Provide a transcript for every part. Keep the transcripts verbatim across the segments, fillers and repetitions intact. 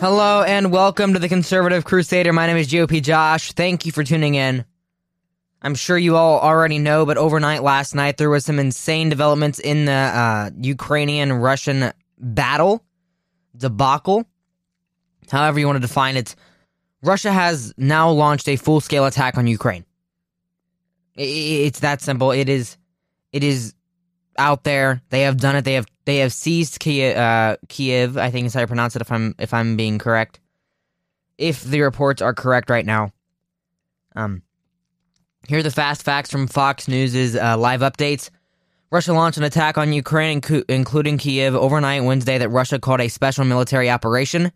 Hello and welcome to The Conservative Crusader. My name is G O P Josh. Thank you for tuning in. I'm sure you all already know, but overnight last night there was some insane developments in the uh, Ukrainian-Russian battle, debacle, however you want to define it. Russia has now launched a full-scale attack on Ukraine. It's that simple. It is, it is out there. They have done it. They have they have seized Kiev. Uh, Kiev, I think is how you pronounce it. If I'm if I'm being correct, if the reports are correct right now. Um, here are the fast facts from Fox News' uh, live updates. Russia launched an attack on Ukraine, including Kiev, overnight Wednesday that Russia called a special military operation.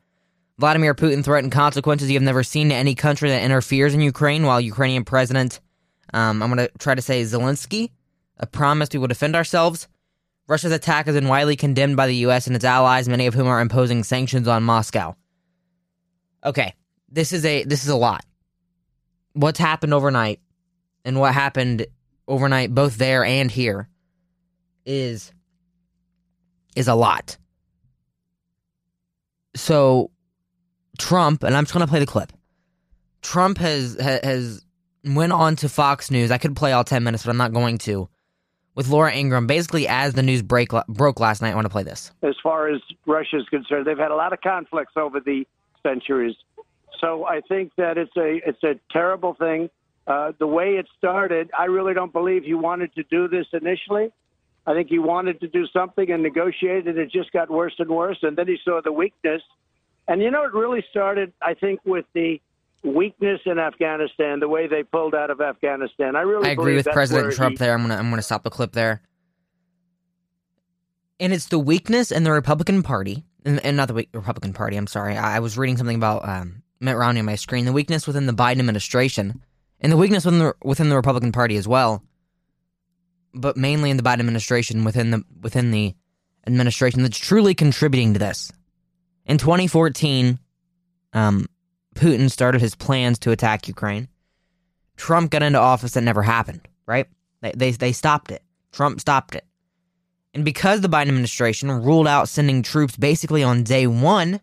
Vladimir Putin threatened consequences you have never seen to any country that interferes in Ukraine, while Ukrainian President, um, I'm going to try to say Zelenskyy, uh, promised we will defend ourselves. Russia's attack has been widely condemned by the U S and its allies, many of whom are imposing sanctions on Moscow. Okay, this is a this is a lot. What's happened overnight, and what happened overnight both there and here, is is a lot. So Trump, and I'm just going to play the clip. Trump has, has has went on to Fox News. I could play all ten minutes, but I'm not going to. With Laura Ingram, basically as the news break, broke last night, I want to play this. As far as Russia is concerned, they've had a lot of conflicts over the centuries. So I think that it's a it's a terrible thing. Uh, the way it started, I really don't believe he wanted to do this initially. I think he wanted to do something and negotiated. It just got worse and worse, and then he saw the weakness. And, you know, it really started, I think, with the weakness in Afghanistan, the way they pulled out of Afghanistan. I really I agree with President Trump he... there. I'm going to I'm gonna stop the clip there. And it's the weakness in the Republican Party, and, and not the Republican Party, I'm sorry. I, I was reading something about um, Mitt Romney on my screen, the weakness within the Biden administration, and the weakness within the, within the Republican Party as well, but mainly in the Biden administration, within the within the administration that's truly contributing to this. In twenty fourteen, um, Putin started his plans to attack Ukraine. Trump got into office. That never happened, right? They, they they stopped it. Trump stopped it. And because the Biden administration ruled out sending troops basically on day one,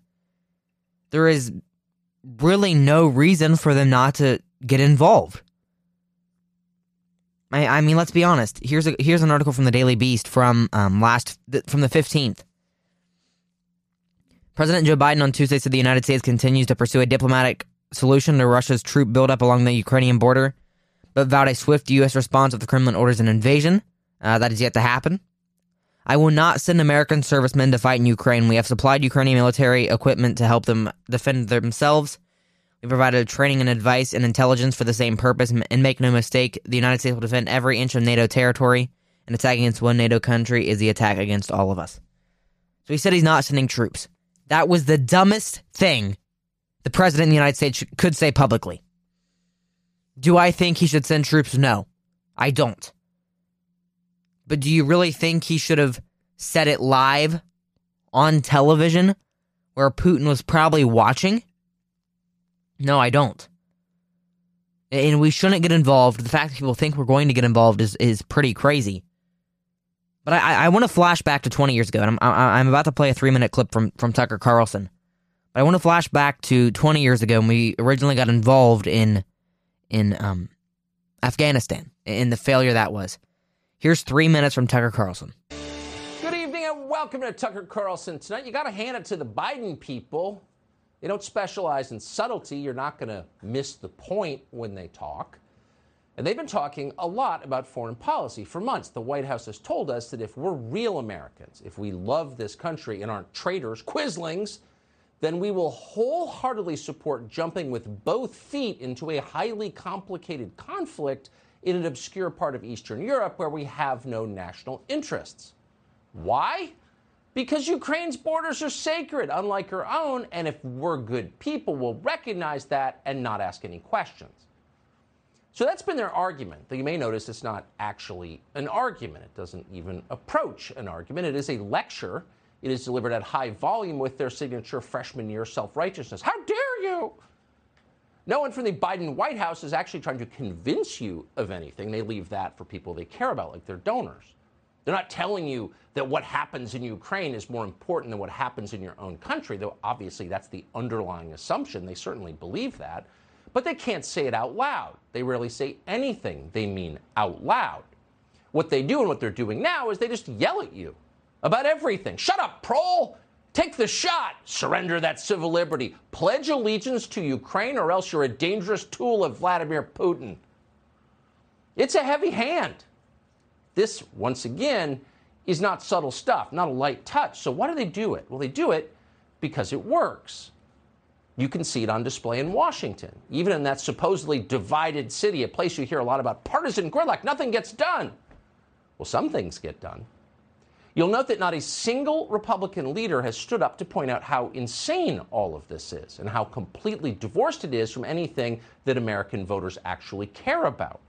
there is really no reason for them not to get involved. I, I mean, let's be honest. Here's a, here's an article from the Daily Beast from um, last from the fifteenth. President Joe Biden on Tuesday said the United States continues to pursue a diplomatic solution to Russia's troop buildup along the Ukrainian border, but vowed a swift U S response if the Kremlin orders an invasion. Uh, that is yet to happen. I will not send American servicemen to fight in Ukraine. We have supplied Ukrainian military equipment to help them defend themselves. We provided training and advice and intelligence for the same purpose, and make no mistake, the United States will defend every inch of NATO territory. An attack against one NATO country is the attack against all of us. So he said he's not sending troops. That was the dumbest thing the president of the United States could say publicly. Do I think he should send troops? No, I don't. But do you really think he should have said it live on television where Putin was probably watching? No, I don't. And we shouldn't get involved. The fact that people think we're going to get involved is, is pretty crazy. But I, I want to flash back to twenty years ago, and I'm, I'm about to play a three-minute clip from, from Tucker Carlson. But I want to flash back to twenty years ago when we originally got involved in in um, Afghanistan, and the failure that was. Here's three minutes from Tucker Carlson. Good evening and welcome to Tucker Carlson tonight. You got to hand it to the Biden people. They don't specialize in subtlety. You're not going to miss the point when they talk. And they've been talking a lot about foreign policy for months. The White House has told us that if we're real Americans, if we love this country and aren't traitors, quislings, then we will wholeheartedly support jumping with both feet into a highly complicated conflict in an obscure part of Eastern Europe where we have no national interests. Why? Because Ukraine's borders are sacred, unlike our own, and if we're good people, we'll recognize that and not ask any questions. So that's been their argument, though you may notice it's not actually an argument. It doesn't even approach an argument. It is a lecture. It is delivered at high volume with their signature freshman year self-righteousness. How dare you? No one from the Biden White House is actually trying to convince you of anything. They leave that for people they care about, like their donors. They're not telling you that what happens in Ukraine is more important than what happens in your own country, though obviously that's the underlying assumption. They certainly believe that. But they can't say it out loud. They rarely say anything they mean out loud. What they do and what they're doing now is they just yell at you about everything. Shut up, prole! Take the shot! Surrender that civil liberty! Pledge allegiance to Ukraine or else you're a dangerous tool of Vladimir Putin. It's a heavy hand. This, once again, is not subtle stuff, not a light touch. So why do they do it? Well, they do it because it works. You can see it on display in Washington, even in that supposedly divided city, a place you hear a lot about partisan gridlock. Nothing gets done. Well, some things get done. You'll note that not a single Republican leader has stood up to point out how insane all of this is and how completely divorced it is from anything that American voters actually care about.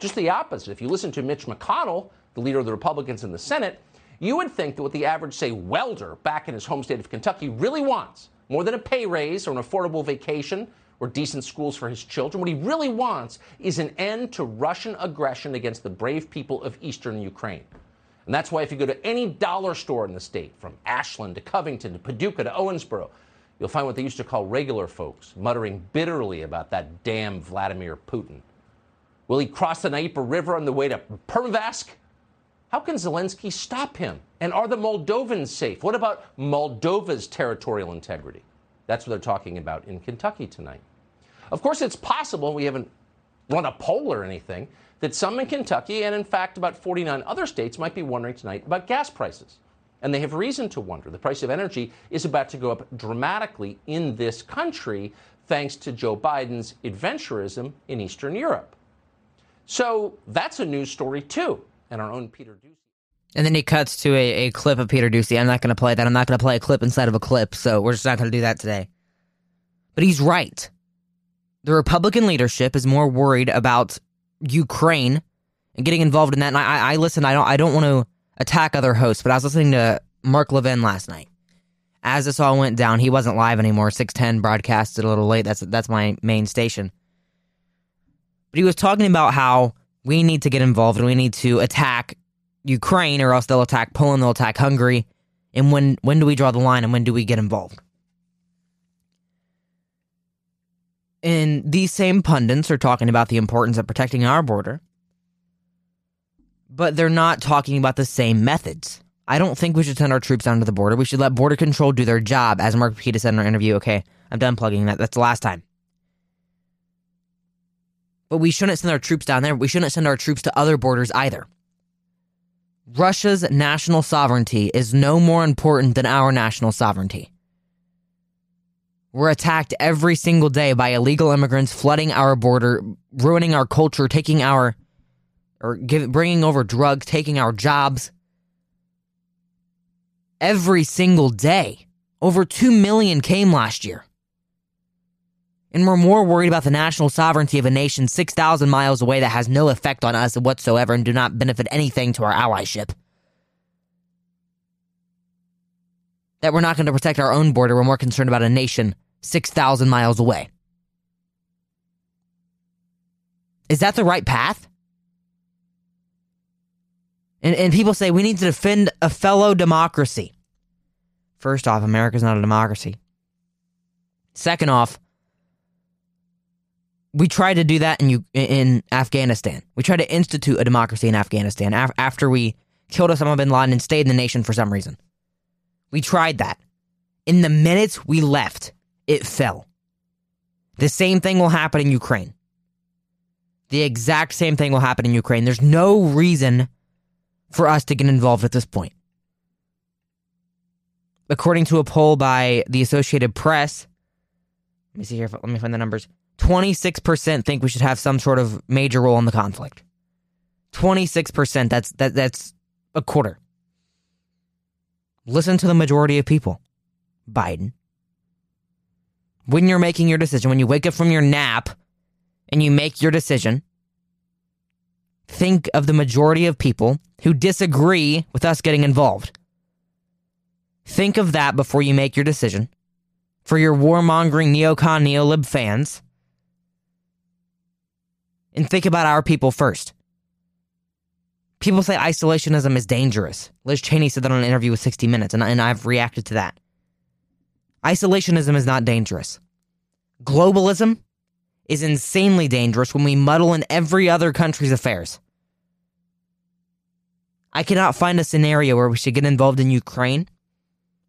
Just the opposite. If you listen to Mitch McConnell, the leader of the Republicans in the Senate, you would think that what the average, say, welder back in his home state of Kentucky really wants, more than a pay raise or an affordable vacation or decent schools for his children, what he really wants is an end to Russian aggression against the brave people of eastern Ukraine. And that's why if you go to any dollar store in the state, from Ashland to Covington to Paducah to Owensboro, you'll find what they used to call regular folks muttering bitterly about that damn Vladimir Putin. Will he cross the Dnieper River on the way to Permavask? How can Zelenskyy stop him? And are the Moldovans safe? What about Moldova's territorial integrity? That's what they're talking about in Kentucky tonight. Of course, it's possible, we haven't run a poll or anything, that some in Kentucky and, in fact, about forty-nine other states might be wondering tonight about gas prices. And they have reason to wonder. The price of energy is about to go up dramatically in this country thanks to Joe Biden's adventurism in Eastern Europe. So that's a news story, too. And our own Peter Doocy. And then he cuts to a, a clip of Peter Doocy. I'm not going to play that. I'm not going to play a clip inside of a clip, so we're just not going to do that today. But he's right. The Republican leadership is more worried about Ukraine and getting involved in that. And I, I, I listen, I don't, I don't want to attack other hosts, but I was listening to Mark Levin last night. As this all went down, he wasn't live anymore. six ten broadcasted a little late. That's that's my main station. But he was talking about how we need to get involved and we need to attack Ukraine or else they'll attack Poland, they'll attack Hungary. And when, when do we draw the line and when do we get involved? And these same pundits are talking about the importance of protecting our border, but they're not talking about the same methods. I don't think we should send our troops down to the border. We should let border control do their job, as Mark Pita said in our interview. Okay, I'm done plugging that. That's the last time. But we shouldn't send our troops down there. We shouldn't send our troops to other borders either. Russia's national sovereignty is no more important than our national sovereignty. We're attacked every single day by illegal immigrants flooding our border, ruining our culture, taking our, or give, bringing over drugs, taking our jobs. Every single day. Over two million came last year. And we're more worried about the national sovereignty of a nation six thousand miles away that has no effect on us whatsoever and do not benefit anything to our allyship. That we're not going to protect our own border. We're more concerned about a nation six thousand miles away. Is that the right path? And, and people say we need to defend a fellow democracy. First off, America's not a democracy. Second off, we tried to do that in U- in Afghanistan. We tried to institute a democracy in Afghanistan af- after we killed Osama bin Laden and stayed in the nation for some reason. We tried that. In the minutes we left, it fell. The same thing will happen in Ukraine. The exact same thing will happen in Ukraine. There's no reason for us to get involved at this point. According to a poll by the Associated Press, let me see here, let me find the numbers. twenty-six percent think we should have some sort of major role in the conflict. twenty-six percent, that's that, that's a quarter. Listen to the majority of people, Biden. When you're making your decision, when you wake up from your nap and you make your decision, think of the majority of people who disagree with us getting involved. Think of that before you make your decision. For your warmongering neocon, neolib fans. And think about our people first. People say isolationism is dangerous. Liz Cheney said that on an interview with sixty minutes, and, and I've reacted to that. Isolationism is not dangerous. Globalism is insanely dangerous when we muddle in every other country's affairs. I cannot find a scenario where we should get involved in Ukraine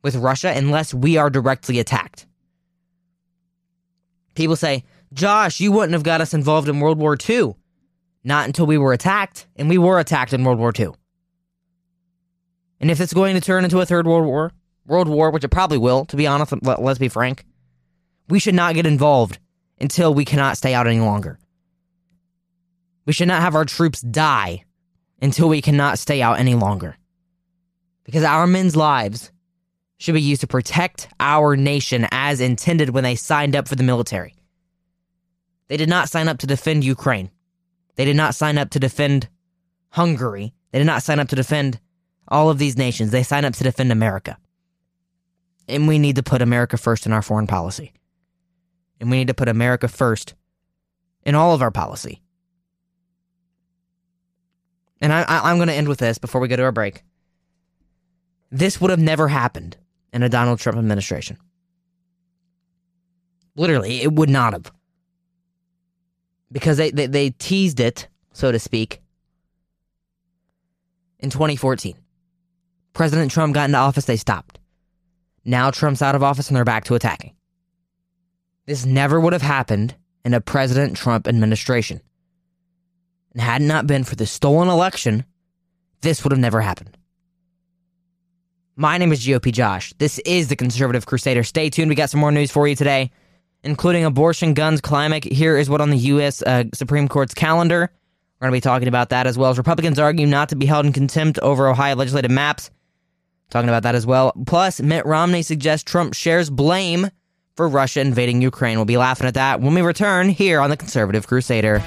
with Russia unless we are directly attacked. People say, Josh, you wouldn't have got us involved in World War Two. Not until we were attacked, and we were attacked in World War Two. And if it's going to turn into a third world war, world war, which it probably will, to be honest, let's be frank, we should not get involved until we cannot stay out any longer. We should not have our troops die until we cannot stay out any longer. Because our men's lives should be used to protect our nation as intended when they signed up for the military. They did not sign up to defend Ukraine. They did not sign up to defend Hungary. They did not sign up to defend all of these nations. They signed up to defend America. And we need to put America first in our foreign policy. And we need to put America first in all of our policy. And I, I, I'm going to end with this before we go to our break. This would have never happened in a Donald Trump administration. Literally, it would not have. Because they, they, they teased it, so to speak, in twenty fourteen. President Trump got into office, they stopped. Now Trump's out of office and they're back to attacking. This never would have happened in a President Trump administration. And had it not been for the stolen election, this would have never happened. My name is G O P Josh. This is The Conservative Crusader. Stay tuned. We got some more news for you today, including abortion, guns, climate. Here is what on the U S Uh, Supreme Court's calendar. We're going to be talking about that as well as Republicans argue not to be held in contempt over Ohio legislative maps. Talking about that as well. Plus, Mitt Romney suggests Trump shares blame for Russia invading Ukraine. We'll be laughing at that when we return here on The Conservative Crusader.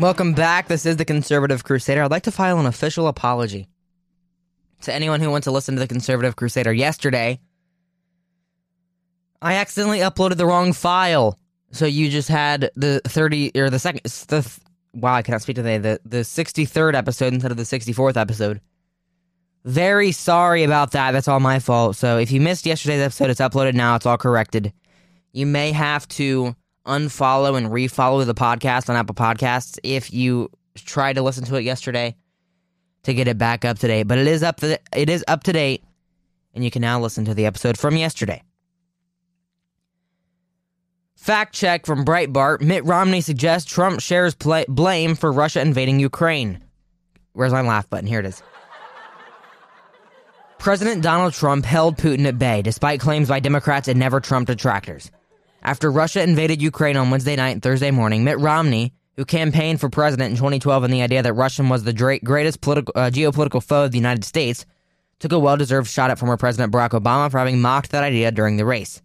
Welcome back. This is The Conservative Crusader. I'd like to file an official apology to anyone who went to listen to The Conservative Crusader yesterday. I accidentally uploaded the wrong file, so you just had the thirty or the second. The, wow, I cannot speak today. The the sixty-third episode instead of the sixty-fourth episode. Very sorry about that. That's all my fault. So if you missed yesterday's episode, it's uploaded now. It's all corrected. You may have to unfollow and refollow the podcast on Apple Podcasts if you tried to listen to it yesterday to get it back up to date. But it is up to, it is up to date, and you can now listen to the episode from yesterday. Fact check from Breitbart. Mitt Romney suggests Trump shares pl- blame for Russia invading Ukraine. Where's my laugh button? Here it is. President Donald Trump held Putin at bay despite claims by Democrats and Never Trump detractors. After Russia invaded Ukraine on Wednesday night and Thursday morning, Mitt Romney, who campaigned for president in twenty twelve on the idea that Russia was the greatest politi- uh, geopolitical foe of the United States, took a well-deserved shot at former President Barack Obama for having mocked that idea during the race.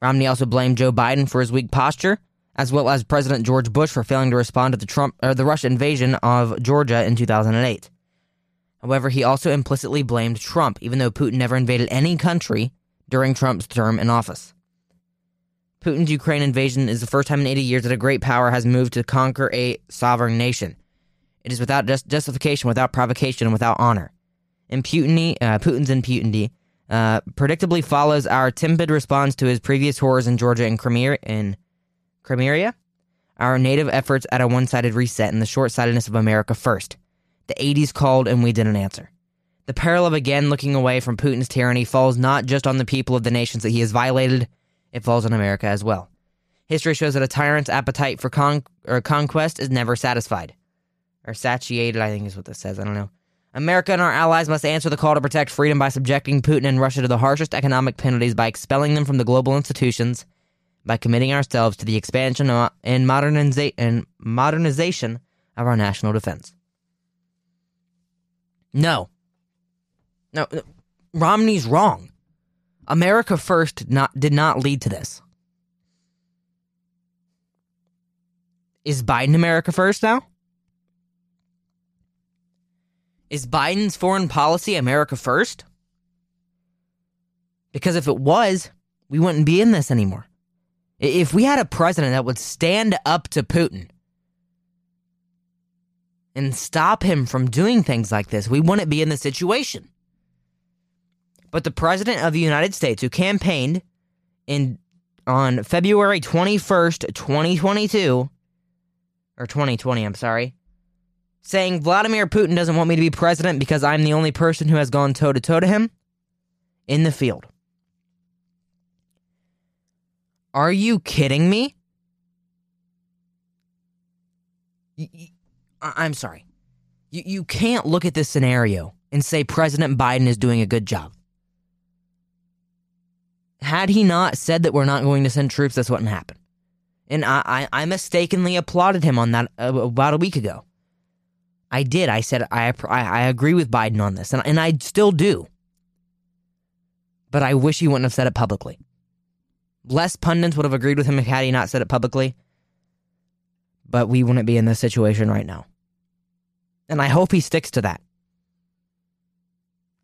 Romney also blamed Joe Biden for his weak posture, as well as President George Bush for failing to respond to the Trump or the Russia invasion of Georgia in two thousand eight. However, he also implicitly blamed Trump, even though Putin never invaded any country during Trump's term in office. Putin's Ukraine invasion is the first time in eighty years that a great power has moved to conquer a sovereign nation. It is without just justification, without provocation, and without honor. Imputiny, uh, Putin's impunity uh, predictably follows our timid response to his previous horrors in Georgia and Crimea, in Crimea, our native efforts at a one-sided reset, and the short-sightedness of America first. The eighties called, and we didn't answer. The peril of again looking away from Putin's tyranny falls not just on the people of the nations that he has violated. It falls on America as well. History shows that a tyrant's appetite for con- or conquest is never satisfied. Or satiated, I think is what this says. I don't know. America and our allies must answer the call to protect freedom by subjecting Putin and Russia to the harshest economic penalties, by expelling them from the global institutions, by committing ourselves to the expansion and, moderniza- and modernization of our national defense. No. No, no. Romney's wrong. America First did not, did not lead to this. Is Biden America First now? Is Biden's foreign policy America First? Because if it was, we wouldn't be in this anymore. If we had a president that would stand up to Putin and stop him from doing things like this, we wouldn't be in this situation. But the president of the United States, who campaigned in on February twenty-first, twenty twenty-two, or twenty twenty, I'm sorry, saying Vladimir Putin doesn't want me to be president because I'm the only person who has gone toe-to-toe to him in the field. Are you kidding me? I'm sorry. You you can't look at this scenario and say President Biden is doing a good job. Had he not said that we're not going to send troops, this wouldn't happen. And I, I, I mistakenly applauded him on that about a week ago. I did. I said I, I, I agree with Biden on this, and, and I still do. But I wish he wouldn't have said it publicly. Less pundits would have agreed with him if had he not said it publicly. But we wouldn't be in this situation right now. And I hope he sticks to that.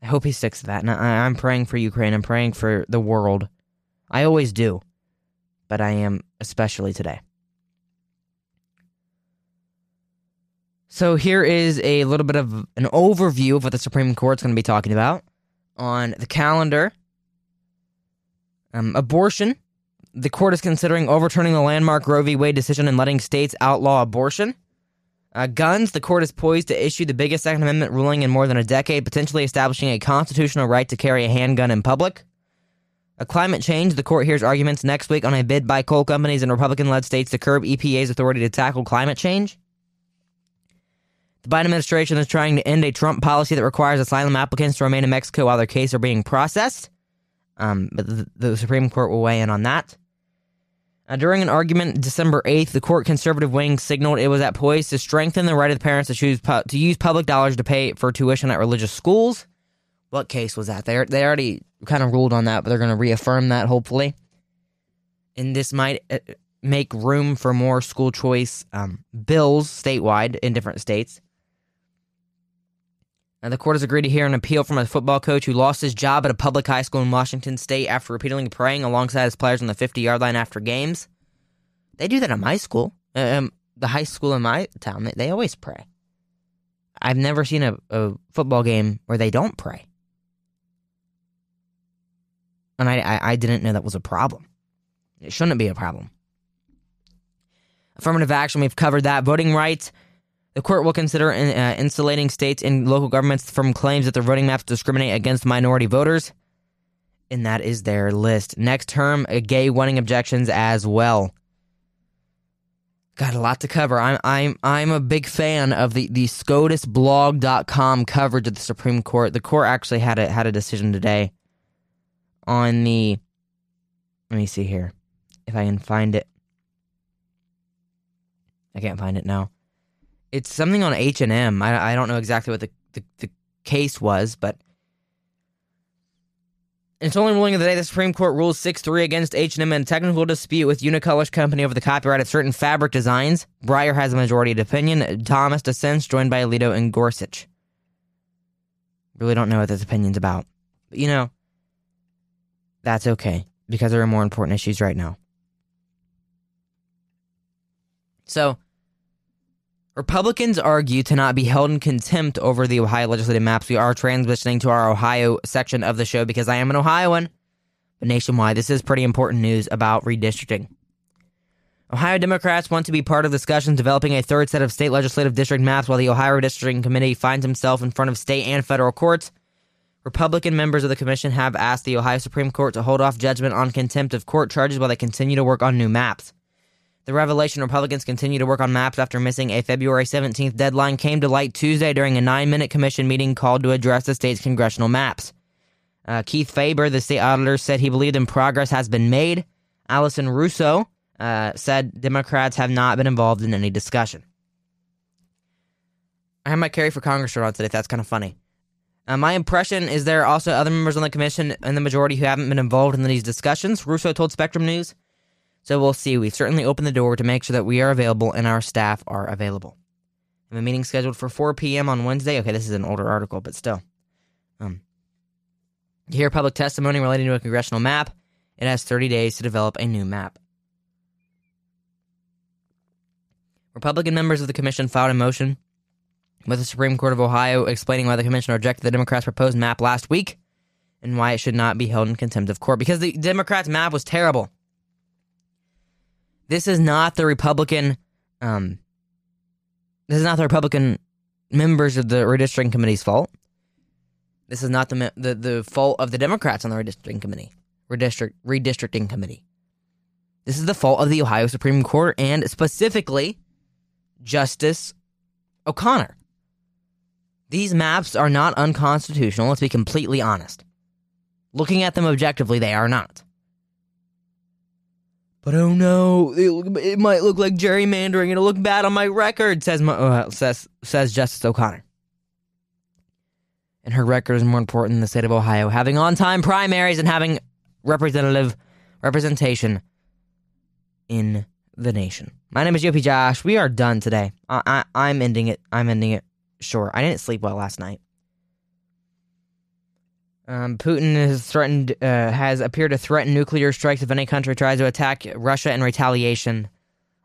I hope he sticks to that. And I, I'm praying for Ukraine. I'm praying for the world. I always do. But I am especially today. So here is a little bit of an overview of what the Supreme Court's going to be talking about on the calendar. Um, abortion. The court is considering overturning the landmark Roe v. Wade decision and letting states outlaw abortion. Uh, guns. The court is poised to issue the biggest Second Amendment ruling in more than a decade, potentially establishing a constitutional right to carry a handgun in public. Uh, climate change. The court hears arguments next week on a bid by coal companies in Republican-led states to curb E P A's authority to tackle climate change. The Biden administration is trying to end a Trump policy that requires asylum applicants to remain in Mexico while their cases are being processed. Um, but the, the Supreme Court will weigh in on that. Uh, during an argument December eighth, the court conservative wing signaled it was at poise to strengthen the right of the parents to choose pu- to use public dollars to pay for tuition at religious schools. What case was that? They they already kind of ruled on that, but they're going to reaffirm that, hopefully. And this might uh, make room for more school choice um, bills statewide in different states. Now, the court has agreed to hear an appeal from a football coach who lost his job at a public high school in Washington State after repeatedly praying alongside his players on the fifty-yard line after games. They do that at my school. Um, the high school in my town, they, they always pray. I've never seen a, a football game where they don't pray. And I, I, I didn't know that was a problem. It shouldn't be a problem. Affirmative action, we've covered that. Voting rights. The court will consider in, uh, insulating states and local governments from claims that their voting maps discriminate against minority voters. And that is their list. Next term, uh, gay wedding objections as well. Got a lot to cover. I'm I'm I'm a big fan of the, the SCOTUS blog dot com coverage of the Supreme Court. The court actually had a had a decision today on the let me see here. If I can find it. I can't find it now. It's something on H and M. I, I don't know exactly what the, the, the case was, but it's only ruling of the day. The Supreme Court rules six three against H and M in a technical dispute with Unicolor's company over the copyright of certain fabric designs. Breyer has a majority of opinion. Thomas dissents, joined by Alito and Gorsuch. Really don't know what this opinion's about. But, you know, that's okay, because there are more important issues right now. So Republicans argue to not be held in contempt over the Ohio legislative maps. We are transitioning to our Ohio section of the show because I am an Ohioan. But nationwide, this is pretty important news about redistricting. Ohio Democrats want to be part of discussions developing a third set of state legislative district maps while the Ohio Redistricting Committee finds himself in front of state and federal courts. Republican members of the commission have asked the Ohio Supreme Court to hold off judgment on contempt of court charges while they continue to work on new maps. The revelation Republicans continue to work on maps after missing a February seventeenth deadline came to light Tuesday during a nine-minute commission meeting called to address the state's congressional maps. Uh, Keith Faber, the state auditor, said he believed in progress has been made. Allison Russo uh, said Democrats have not been involved in any discussion. I have my carry for Congress shirt on today. That's kind of funny. Uh, my impression is there are also other members on the commission and the majority who haven't been involved in these discussions, Russo told Spectrum News. So we'll see. We've certainly opened the door to make sure that we are available and our staff are available. I have a meeting scheduled for four p.m. on Wednesday. Okay, this is an older article, but still. Um, to hear public testimony relating to a congressional map, it has thirty days to develop a new map. Republican members of the commission filed a motion with the Supreme Court of Ohio explaining why the commission rejected the Democrats' proposed map last week and why it should not be held in contempt of court. Because the Democrats' map was terrible. This is not the Republican, um, this is not the Republican members of the redistricting committee's fault. This is not the the, the fault of the Democrats on the redistricting committee. Redistrict, redistricting committee. This is the fault of the Ohio Supreme Court and specifically Justice O'Connor. These maps are not unconstitutional, let's be completely honest. Looking at them objectively, they are not. But oh no, it, it might look like gerrymandering, it'll look bad on my record, says my, uh, says says Justice O'Connor. And her record is more important than the state of Ohio, having on-time primaries and having representative representation in the nation. My name is G O P Josh. We are done today. I, I, I'm ending it. I'm ending it. Sure. I didn't sleep well last night. Um, Putin has threatened, uh, has appeared to threaten nuclear strikes if any country tries to attack Russia in retaliation.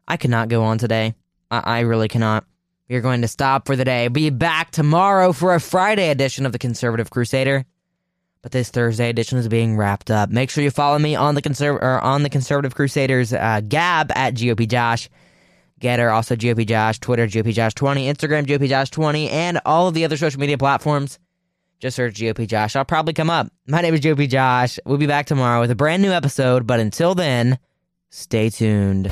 I could not go on today. I, I really cannot. We are going to stop for the day. Be back tomorrow for a Friday edition of The Conservative Crusader. But this Thursday edition is being wrapped up. Make sure you follow me on the conserv- or on the Conservative Crusaders uh, Gab at G O P Josh, Getter also G O P Josh, Twitter G O P Josh twenty, Instagram G O P Josh twenty, and all of the other social media platforms. Just search G O P Josh. I'll probably come up. My name is G O P Josh. We'll be back tomorrow with a brand new episode. But until then, stay tuned.